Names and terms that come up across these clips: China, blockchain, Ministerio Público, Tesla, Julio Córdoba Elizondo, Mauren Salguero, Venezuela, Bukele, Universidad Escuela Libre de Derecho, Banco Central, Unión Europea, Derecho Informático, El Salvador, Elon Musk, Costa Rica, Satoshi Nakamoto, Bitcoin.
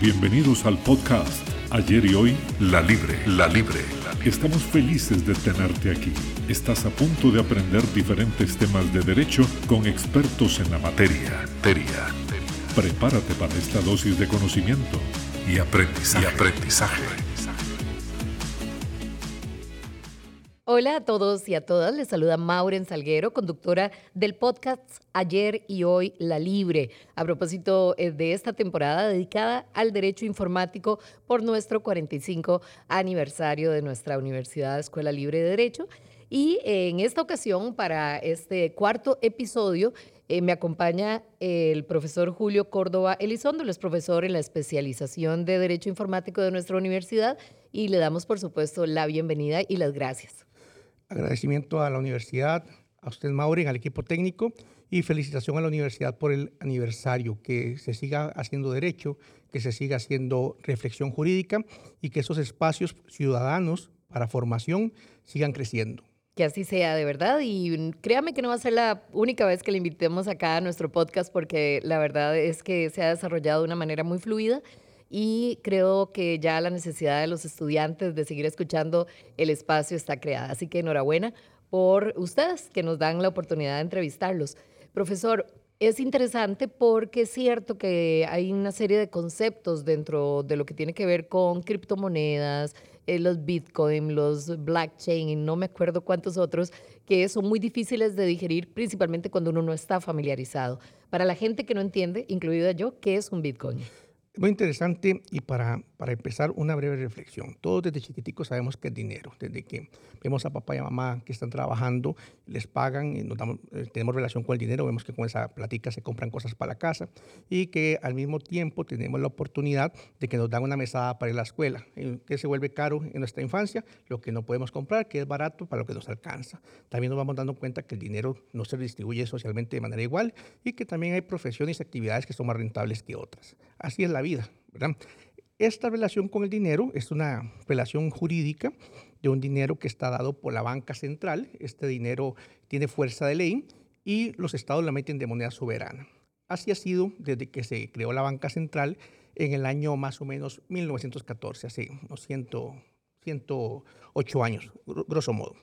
Bienvenidos al podcast Ayer y Hoy, La Libre. Estamos felices de tenerte aquí. Estás a punto de aprender diferentes temas de derecho con expertos en la materia. Prepárate para esta dosis de conocimiento y aprendizaje. Hola a todos y a todas, les saluda Mauren Salguero, conductora del podcast Ayer y Hoy, La Libre, a propósito de esta temporada dedicada al derecho informático por nuestro 45 aniversario de nuestra Universidad Escuela Libre de Derecho. Y en esta ocasión, para este cuarto episodio, me acompaña el profesor Julio Córdoba Elizondo. Él es profesor en la especialización de Derecho Informático de nuestra universidad y le damos, por supuesto, la bienvenida y las gracias. Agradecimiento a la universidad, a usted, Mauren, al equipo técnico y felicitación a la universidad por el aniversario, que se siga haciendo derecho, que se siga haciendo reflexión jurídica y que esos espacios ciudadanos para formación sigan creciendo. Que así sea, de verdad, y créame que no va a ser la única vez que le invitemos acá a nuestro podcast, porque la verdad es que se ha desarrollado de una manera muy fluida y creo que ya la necesidad de los estudiantes de seguir escuchando el espacio está creada. Así que enhorabuena por ustedes que nos dan la oportunidad de entrevistarlos. Profesor, es interesante porque es cierto que hay una serie de conceptos dentro de lo que tiene que ver con criptomonedas, los Bitcoin, los blockchain y no me acuerdo cuántos otros, que son muy difíciles de digerir, principalmente cuando uno no está familiarizado. Para la gente que no entiende, incluida yo, ¿qué es un Bitcoin? Muy interesante y para empezar una breve reflexión. Todos desde chiquiticos sabemos que es dinero, desde que vemos a papá y a mamá que están trabajando, les pagan, y tenemos relación con el dinero, vemos que con esa platica se compran cosas para la casa y que al mismo tiempo tenemos la oportunidad de que nos dan una mesada para ir a la escuela, que se vuelve caro en nuestra infancia, lo que no podemos comprar, que es barato para lo que nos alcanza. También nos vamos dando cuenta que el dinero no se distribuye socialmente de manera igual y que también hay profesiones y actividades que son más rentables que otras. Así es la vida, ¿verdad? Esta relación con el dinero es una relación jurídica de un dinero que está dado por la banca central. Este dinero tiene fuerza de ley y los estados la meten de moneda soberana. Así ha sido desde que se creó la banca central en el año más o menos 1914, hace unos 108 años, grosso modo.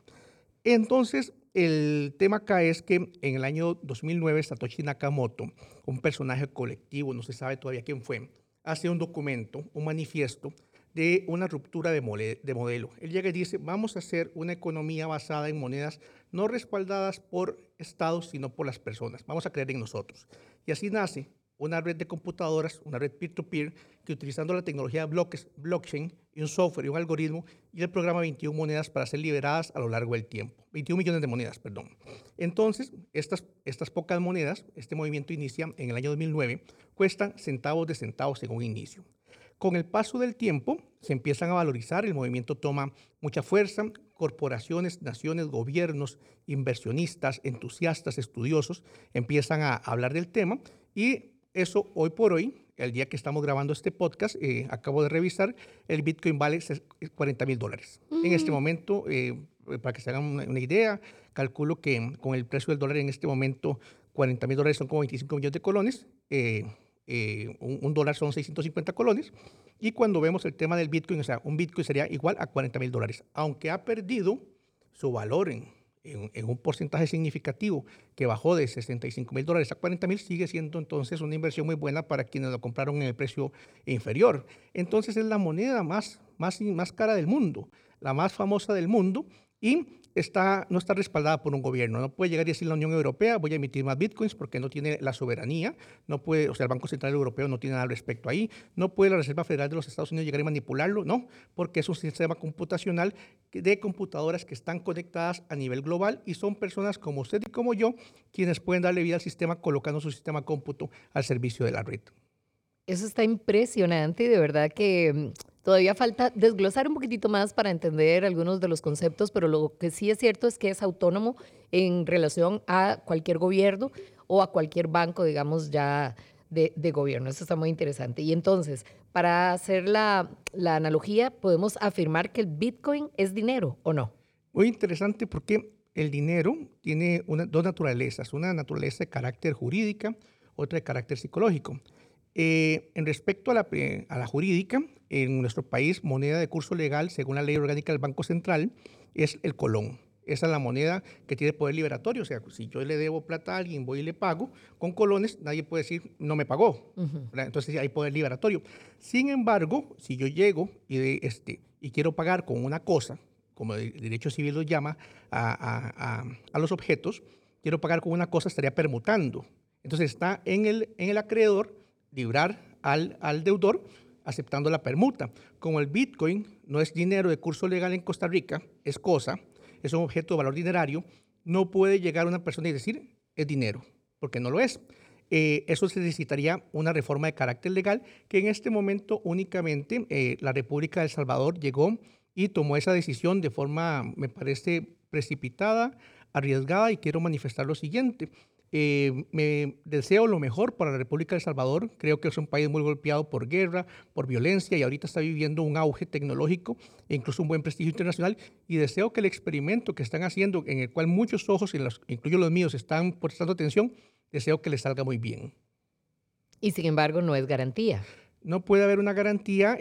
Entonces, el tema acá es que en el año 2009, Satoshi Nakamoto, un personaje colectivo, no se sabe todavía quién fue, hace un documento, un manifiesto de una ruptura de modelo. Él llega y dice, vamos a hacer una economía basada en monedas no respaldadas por estados, sino por las personas. Vamos a creer en nosotros. Y así nace una red de computadoras, una red peer-to-peer, que utilizando la tecnología de bloques, blockchain, y un software y un algoritmo, y el programa 21 monedas para ser liberadas a lo largo del tiempo. 21 millones de monedas, perdón. Entonces, estas pocas monedas, este movimiento inicia en el año 2009, cuestan centavos de centavos en un inicio. Con el paso del tiempo, se empiezan a valorizar, el movimiento toma mucha fuerza, corporaciones, naciones, gobiernos, inversionistas, entusiastas, estudiosos, empiezan a hablar del tema y eso hoy por hoy, el día que estamos grabando este podcast, acabo de revisar, el Bitcoin vale $40,000. En este momento, para que se hagan una idea, calculo que con el precio del dólar en este momento, $40,000 son como 25 millones de colones, un dólar son 650 colones, y cuando vemos el tema del Bitcoin, o sea, un Bitcoin sería igual a $40,000, aunque ha perdido su valor en un porcentaje significativo que bajó de $65,000 a $40,000, sigue siendo entonces una inversión muy buena para quienes lo compraron en el precio inferior. Entonces es la moneda más cara del mundo, la más famosa del mundo y no está respaldada por un gobierno. No puede llegar y decir la Unión Europea, voy a emitir más bitcoins porque no tiene la soberanía, no puede, o sea, el Banco Central Europeo no tiene nada al respecto ahí, no puede la Reserva Federal de los Estados Unidos llegar y manipularlo, no, porque es un sistema computacional de computadoras que están conectadas a nivel global y son personas como usted y como yo quienes pueden darle vida al sistema colocando su sistema cómputo al servicio de la red. Eso está impresionante y de verdad que todavía falta desglosar un poquitito más para entender algunos de los conceptos, pero lo que sí es cierto es que es autónomo en relación a cualquier gobierno o a cualquier banco, digamos, ya de gobierno. Eso está muy interesante. Y entonces, para hacer la analogía, ¿podemos afirmar que el Bitcoin es dinero o no? Muy interesante porque el dinero tiene dos naturalezas, una naturaleza de carácter jurídica, otra de carácter psicológico. En respecto a la jurídica, en nuestro país, moneda de curso legal, según la ley orgánica del Banco Central, es el colón. Esa es la moneda que tiene poder liberatorio. O sea, si yo le debo plata a alguien, voy y le pago con colones, nadie puede decir, no me pagó. Uh-huh. Entonces hay poder liberatorio. Sin embargo, si yo llego y quiero pagar con una cosa, como el derecho civil lo llama, a los objetos, quiero pagar con una cosa, estaría permutando. Entonces está en el acreedor librar al deudor aceptando la permuta. Como el Bitcoin no es dinero de curso legal en Costa Rica, es cosa, es un objeto de valor dinerario, no puede llegar una persona y decir, es dinero, porque no lo es. Eso se necesitaría una reforma de carácter legal que en este momento únicamente la República de El Salvador llegó y tomó esa decisión de forma, me parece, precipitada, arriesgada, y quiero manifestar lo siguiente. Me deseo lo mejor para la República de El Salvador. Creo que es un país muy golpeado por guerra, por violencia, y ahorita está viviendo un auge tecnológico e incluso un buen prestigio internacional, y deseo que el experimento que están haciendo, en el cual muchos ojos, incluyo los míos, están prestando atención, deseo que les salga muy bien. Y sin embargo no es garantía. No puede haber una garantía,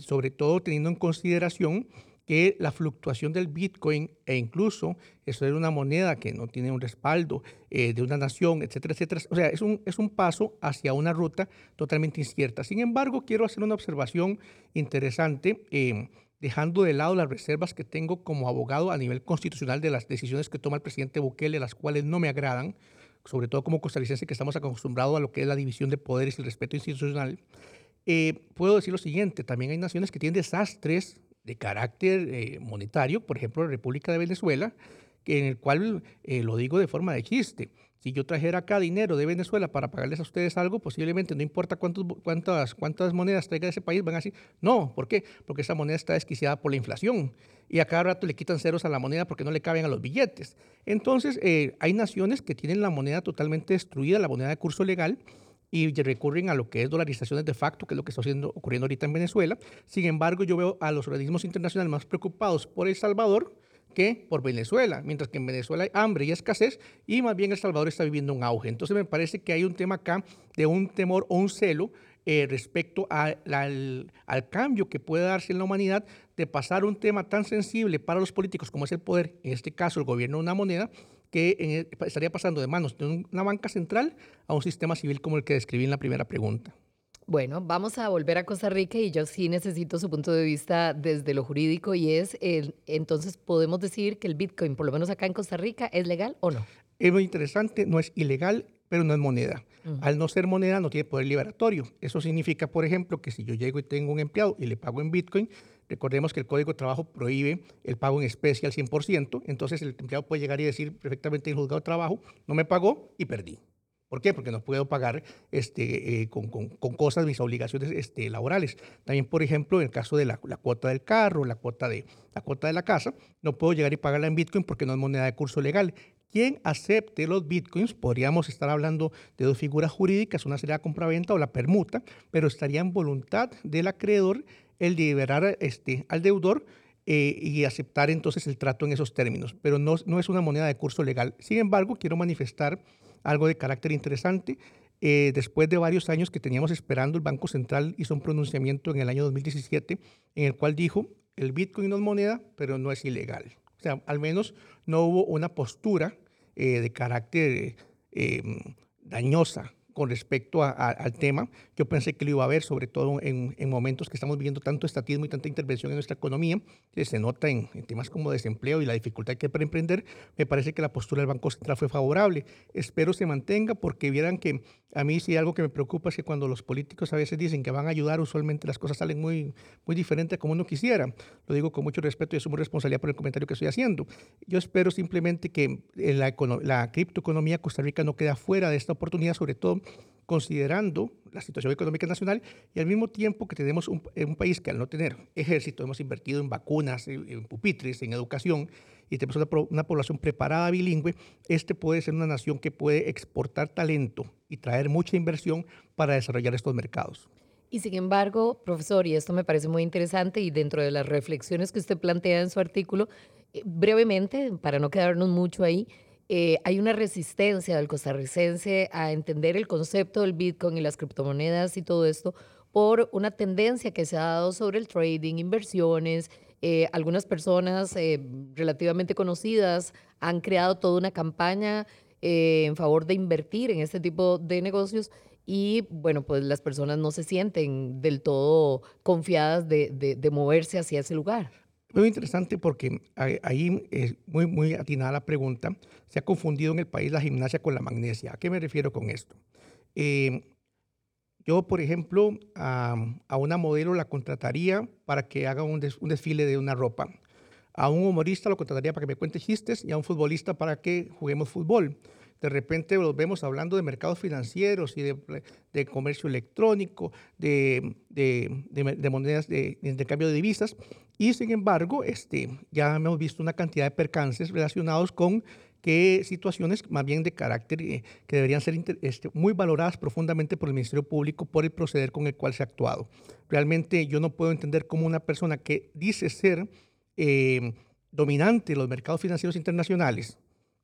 sobre todo teniendo en consideración que la fluctuación del Bitcoin, e incluso eso es una moneda que no tiene un respaldo de una nación, etcétera, etcétera. O sea, es un paso hacia una ruta totalmente incierta. Sin embargo, quiero hacer una observación interesante, dejando de lado las reservas que tengo como abogado a nivel constitucional de las decisiones que toma el presidente Bukele, las cuales no me agradan, sobre todo como costarricense que estamos acostumbrados a lo que es la división de poderes y el respeto institucional. Puedo decir lo siguiente, también hay naciones que tienen desastres de carácter monetario, por ejemplo, la República de Venezuela, en el cual lo digo de forma de chiste. Si yo trajera acá dinero de Venezuela para pagarles a ustedes algo, posiblemente no importa cuántas monedas traiga de ese país, van a decir, no, ¿por qué? Porque esa moneda está desquiciada por la inflación y a cada rato le quitan ceros a la moneda porque no le caben a los billetes. Entonces, hay naciones que tienen la moneda totalmente destruida, la moneda de curso legal, y recurren a lo que es dolarizaciones de facto, que es lo que está ocurriendo ahorita en Venezuela. Sin embargo, yo veo a los organismos internacionales más preocupados por El Salvador que por Venezuela, mientras que en Venezuela hay hambre y escasez, y más bien El Salvador está viviendo un auge. Entonces me parece que hay un tema acá de un temor o un celo respecto al cambio que puede darse en la humanidad, de pasar un tema tan sensible para los políticos como es el poder, en este caso el gobierno de una moneda, que estaría pasando de manos de una banca central a un sistema civil como el que describí en la primera pregunta. Bueno, vamos a volver a Costa Rica, y yo sí necesito su punto de vista desde lo jurídico, y es, entonces, ¿podemos decir que el Bitcoin, por lo menos acá en Costa Rica, es legal o no? Es muy interesante, no es ilegal, pero no es moneda. Uh-huh. Al no ser moneda no tiene poder liberatorio. Eso significa, por ejemplo, que si yo llego y tengo un empleado y le pago en Bitcoin, recordemos que el Código de Trabajo prohíbe el pago en especie al 100%, entonces el empleado puede llegar y decir perfectamente en el juzgado de trabajo, no me pagó y perdí. ¿Por qué? Porque no puedo pagar con cosas, mis obligaciones laborales. También, por ejemplo, en el caso de la cuota del carro, la cuota de la casa, no puedo llegar y pagarla en Bitcoin porque no es moneda de curso legal. Quien acepte los bitcoins, podríamos estar hablando de dos figuras jurídicas, una sería la compraventa o la permuta, pero estaría en voluntad del acreedor el liberar al deudor y aceptar entonces el trato en esos términos, pero no es una moneda de curso legal. Sin embargo, quiero manifestar algo de carácter interesante. Después de varios años que teníamos esperando, el Banco Central hizo un pronunciamiento en el año 2017 en el cual dijo, el Bitcoin no es moneda, pero no es ilegal. O sea, al menos no hubo una postura de carácter dañosa con respecto al tema. Yo pensé que lo iba a haber, sobre todo en momentos que estamos viviendo tanto estatismo y tanta intervención en nuestra economía, que se nota en temas como desempleo y la dificultad que hay para emprender. Me parece que la postura del Banco Central fue favorable. Espero se mantenga, porque vieran que a mí sí algo que me preocupa es que cuando los políticos a veces dicen que van a ayudar, usualmente las cosas salen muy, muy diferentes a como uno quisiera. Lo digo con mucho respeto y asumo responsabilidad por el comentario que estoy haciendo. Yo espero simplemente que la criptoeconomía Costa Rica no quede fuera de esta oportunidad, sobre todo considerando la situación económica nacional, y al mismo tiempo que tenemos un país que al no tener ejército, hemos invertido en vacunas, en pupitres, en educación, y tenemos una población preparada bilingüe, puede ser una nación que puede exportar talento y traer mucha inversión para desarrollar estos mercados. Y sin embargo, profesor, y esto me parece muy interesante, y dentro de las reflexiones que usted plantea en su artículo, brevemente, para no quedarnos mucho ahí, Hay una resistencia del costarricense a entender el concepto del Bitcoin y las criptomonedas y todo esto por una tendencia que se ha dado sobre el trading, inversiones. Algunas personas relativamente conocidas han creado toda una campaña en favor de invertir en este tipo de negocios y, bueno, pues las personas no se sienten del todo confiadas de moverse hacia ese lugar. Muy interesante porque ahí es muy, muy atinada la pregunta. Se ha confundido en el país la gimnasia con la magnesia. ¿A qué me refiero con esto? Yo, por ejemplo, a una modelo la contrataría para que haga un desfile de una ropa. A un humorista lo contrataría para que me cuente chistes y a un futbolista para que juguemos fútbol. De repente los vemos hablando de mercados financieros y de comercio electrónico, de monedas, de intercambio de divisas. Y sin embargo, ya hemos visto una cantidad de percances relacionados con que situaciones más bien de carácter que deberían ser muy valoradas profundamente por el Ministerio Público por el proceder con el cual se ha actuado. Realmente yo no puedo entender cómo una persona que dice ser dominante en los mercados financieros internacionales,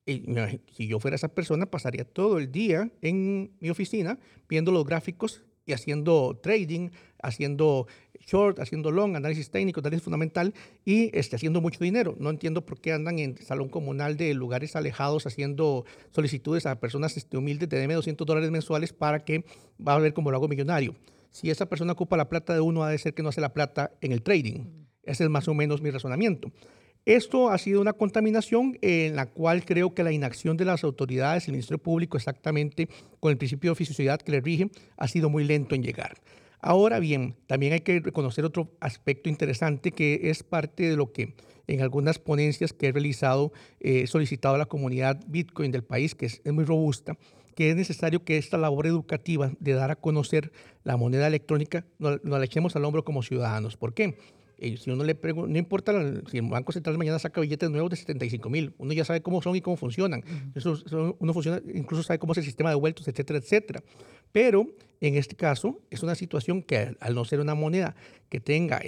si yo fuera esa persona, pasaría todo el día en mi oficina viendo los gráficos y haciendo trading, haciendo short, haciendo long, análisis técnico, análisis fundamental y haciendo mucho dinero. No entiendo por qué andan en salón comunal de lugares alejados haciendo solicitudes a personas humildes de $200 mensuales para que va a ver cómo lo hago millonario. Si esa persona ocupa la plata de uno, ha de ser que no hace la plata en el trading. Ese es más o menos mi razonamiento. Esto ha sido una contaminación en la cual creo que la inacción de las autoridades, el Ministerio Público exactamente, con el principio de oficiosidad que le rige, ha sido muy lento en llegar. Ahora bien, también hay que reconocer otro aspecto interesante que es parte de lo que en algunas ponencias que he realizado he solicitado a la comunidad Bitcoin del país, que es muy robusta, que es necesario que esta labor educativa de dar a conocer la moneda electrónica nos la echemos al hombro como ciudadanos. ¿Por qué? Si uno le pregunta, no importa si el Banco Central mañana saca billetes nuevos de $75,000, uno ya sabe cómo son y cómo funcionan. Eso uno funciona, incluso sabe cómo es el sistema de vueltos, etcétera, etcétera. Pero en este caso es una situación que al no ser una moneda que tenga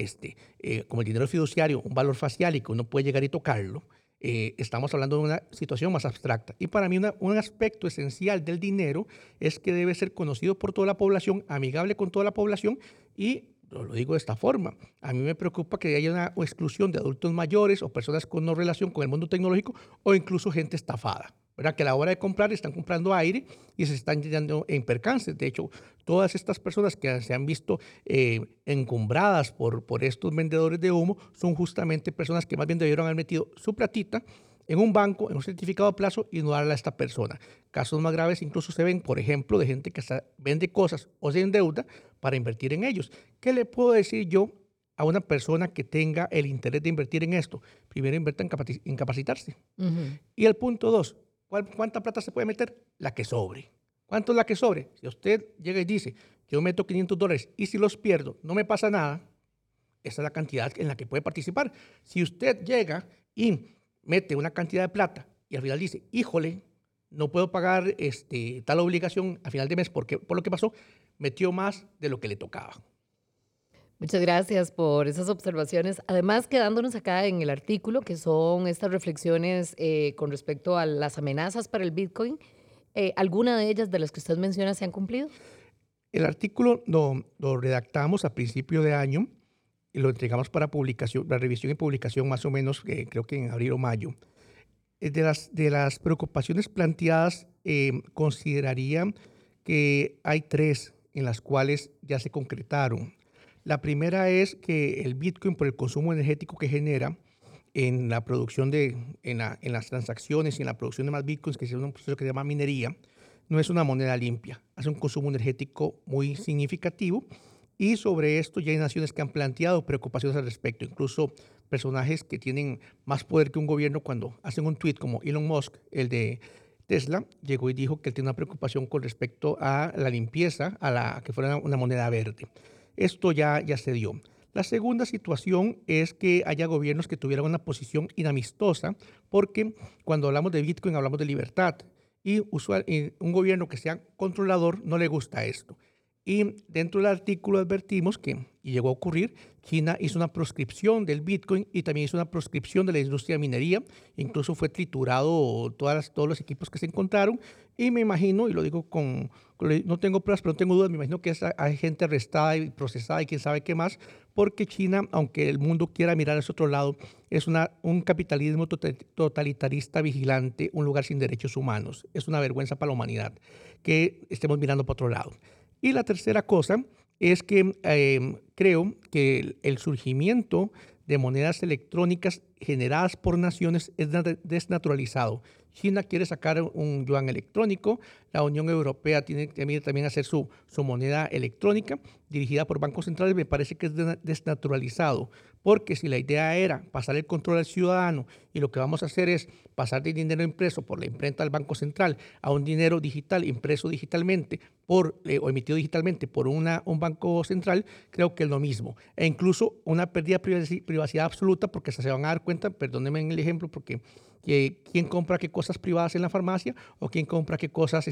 como el dinero fiduciario, un valor facial y que uno puede llegar y tocarlo, estamos hablando de una situación más abstracta. Y para mí un aspecto esencial del dinero es que debe ser conocido por toda la población, amigable con toda la población y lo digo de esta forma. A mí me preocupa que haya una exclusión de adultos mayores o personas con no relación con el mundo tecnológico o incluso gente estafada, ¿verdad? Que a la hora de comprar están comprando aire y se están llenando en percances. De hecho, todas estas personas que se han visto encumbradas por estos vendedores de humo son justamente personas que más bien debieron haber metido su platita en un banco, en un certificado a plazo y no darla a esta persona. Casos más graves incluso se ven, por ejemplo, de gente que vende cosas o se endeuda para invertir en ellos. ¿Qué le puedo decir yo a una persona que tenga el interés de invertir en esto? Primero, invierta en capacitarse. Uh-huh. Y el punto 2, ¿cuánta plata se puede meter? La que sobre. ¿Cuánto es la que sobre? Si usted llega y dice, yo meto $500 y si los pierdo, no me pasa nada, esa es la cantidad en la que puede participar. Si usted llega y mete una cantidad de plata y al final dice, híjole, no puedo pagar tal obligación a final de mes porque por lo que pasó, metió más de lo que le tocaba. Muchas gracias por esas observaciones. Además, quedándonos acá en el artículo, que son estas reflexiones con respecto a las amenazas para el Bitcoin, ¿alguna de ellas de las que usted menciona se han cumplido? El artículo lo redactamos a principio de año. Lo entregamos para publicación, la revisión y publicación más o menos, creo que en abril o mayo. De las preocupaciones planteadas, consideraría que hay 3 en las cuales ya se concretaron. La primera es que el Bitcoin, por el consumo energético que genera en la producción en las transacciones y en la producción de más Bitcoins, que es un proceso que se llama minería, no es una moneda limpia. Hace un consumo energético muy significativo. Y sobre esto ya hay naciones que han planteado preocupaciones al respecto, incluso personajes que tienen más poder que un gobierno cuando hacen un tuit como Elon Musk, el de Tesla, llegó y dijo que él tiene una preocupación con respecto a la limpieza, a la que fuera una moneda verde. Esto ya se dio. La segunda situación es que haya gobiernos que tuvieran una posición inamistosa, porque cuando hablamos de Bitcoin hablamos de libertad y un gobierno que sea controlador no le gusta esto. Y dentro del artículo advertimos que, y llegó a ocurrir, China hizo una proscripción del Bitcoin y también hizo una proscripción de la industria de minería. Incluso fue triturado todos los equipos que se encontraron. Y me imagino, y lo digo no tengo pruebas, pero no tengo dudas, me imagino que hay gente arrestada y procesada y quién sabe qué más, porque China, aunque el mundo quiera mirar hacia otro lado, es un capitalismo totalitarista vigilante, un lugar sin derechos humanos. Es una vergüenza para la humanidad que estemos mirando para otro lado. Y la tercera cosa es que creo que el surgimiento de monedas electrónicas generadas por naciones es desnaturalizado. China quiere sacar un yuan electrónico, la Unión Europea tiene también hacer su moneda electrónica dirigida por bancos centrales. Me parece que es desnaturalizado, porque si la idea era pasar el control al ciudadano y lo que vamos a hacer es pasar de dinero impreso por la imprenta del Banco Central a un dinero digital impreso digitalmente o emitido digitalmente por un banco central, creo que es lo mismo. E incluso una pérdida de privacidad absoluta, porque se van a dar cuenta, perdónenme el ejemplo, porque quién compra qué cosas privadas en la farmacia o quién compra qué cosas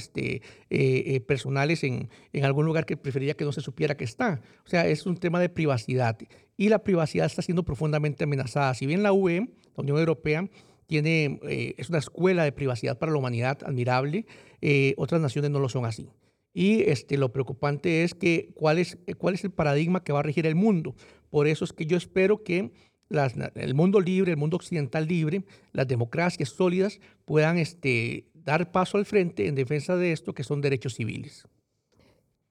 personales en algún lugar que preferiría que no se supiera que está. O sea, es un tema de privacidad y la privacidad está siendo profundamente amenazada. Si bien la UE, la Unión Europea, es una escuela de privacidad para la humanidad admirable, otras naciones no lo son así. Y lo preocupante es que cuál es el paradigma que va a regir el mundo. Por eso es que yo espero que el mundo libre, el mundo occidental libre, las democracias sólidas puedan dar paso al frente en defensa de esto que son derechos civiles.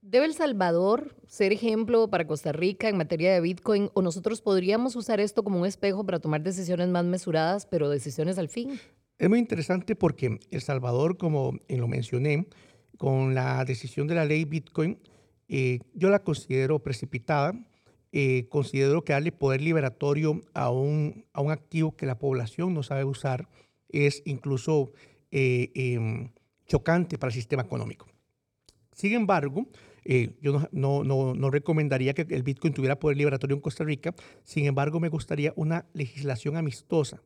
¿Debe El Salvador ser ejemplo para Costa Rica en materia de Bitcoin o nosotros podríamos usar esto como un espejo para tomar decisiones más mesuradas, pero decisiones al fin? Es muy interesante porque El Salvador, como lo mencioné, con la decisión de la ley Bitcoin, yo la considero precipitada. Considero que darle poder liberatorio a un activo que la población no sabe usar es incluso chocante para el sistema económico. Sin embargo, yo no recomendaría que el Bitcoin tuviera poder liberatorio en Costa Rica. Sin embargo, me gustaría una legislación amistosa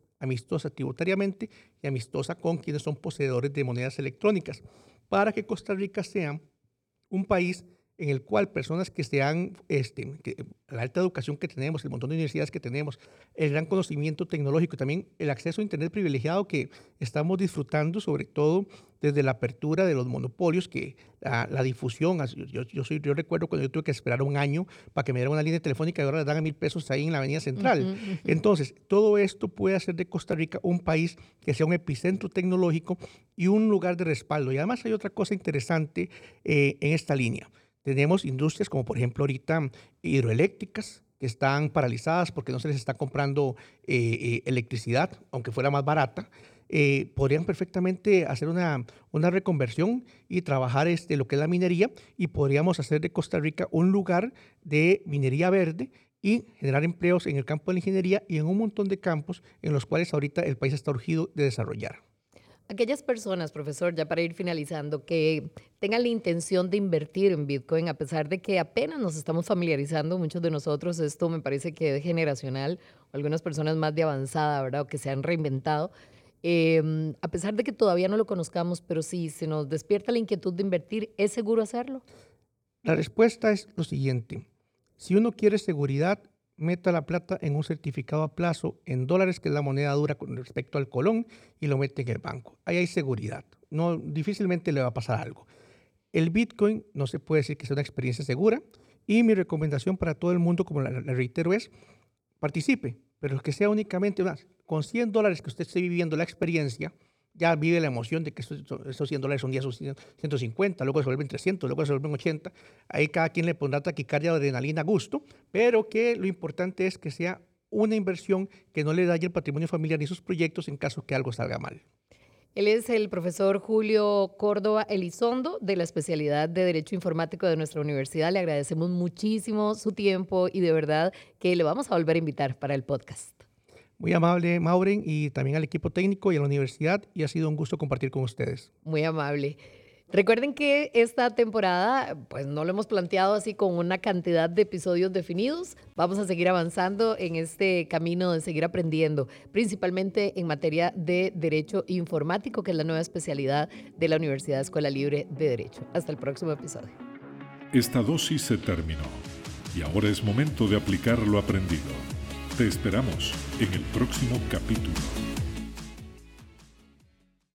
tributariamente y amistosa con quienes son poseedores de monedas electrónicas, para que Costa Rica sea un país en el cual personas que sean, la alta educación que tenemos, el montón de universidades que tenemos, el gran conocimiento tecnológico y también el acceso a Internet privilegiado que estamos disfrutando, sobre todo desde la apertura de los monopolios, que la difusión, yo recuerdo cuando yo tuve que esperar un año para que me dieran una línea telefónica y ahora les dan $1,000 ahí en la Avenida Central. Uh-huh. Entonces, todo esto puede hacer de Costa Rica un país que sea un epicentro tecnológico y un lugar de respaldo. Y además hay otra cosa interesante en esta línea. Tenemos industrias como, por ejemplo, ahorita hidroeléctricas que están paralizadas porque no se les está comprando electricidad, aunque fuera más barata. Podrían perfectamente hacer una reconversión y trabajar lo que es la minería y podríamos hacer de Costa Rica un lugar de minería verde y generar empleos en el campo de la ingeniería y en un montón de campos en los cuales ahorita el país está urgido de desarrollar. Aquellas personas, profesor, ya para ir finalizando, que tengan la intención de invertir en Bitcoin, a pesar de que apenas nos estamos familiarizando, muchos de nosotros, esto me parece que es generacional, o algunas personas más de avanzada, ¿verdad?, o que se han reinventado, a pesar de que todavía no lo conozcamos, pero sí, se nos despierta la inquietud de invertir, ¿es seguro hacerlo? La respuesta es lo siguiente. Si uno quiere seguridad, meta la plata en un certificado a plazo en dólares, que es la moneda dura con respecto al colón, y lo mete en el banco. Ahí hay seguridad. No, difícilmente le va a pasar algo. El Bitcoin no se puede decir que sea una experiencia segura y mi recomendación para todo el mundo, como la reitero, es participe, pero que sea únicamente más. Con $100 que usted esté viviendo la experiencia, ya vive la emoción de que esos $100 un día son 150, luego se vuelven 300, luego se vuelven 80. Ahí cada quien le pondrá taquicardia o adrenalina a gusto, pero que lo importante es que sea una inversión que no le dañe el patrimonio familiar ni sus proyectos en caso que algo salga mal. Él es el profesor Julio Córdoba Elizondo, de la especialidad de Derecho Informático de nuestra universidad. Le agradecemos muchísimo su tiempo y de verdad que le vamos a volver a invitar para el podcast. Muy amable, Mauren, y también al equipo técnico y a la universidad, y ha sido un gusto compartir con ustedes. Muy amable. Recuerden que esta temporada, pues no lo hemos planteado así con una cantidad de episodios definidos. Vamos a seguir avanzando en este camino de seguir aprendiendo, principalmente en materia de Derecho Informático, que es la nueva especialidad de la Universidad Escuela Libre de Derecho. Hasta el próximo episodio. Esta dosis se terminó y ahora es momento de aplicar lo aprendido. Te esperamos en el próximo capítulo.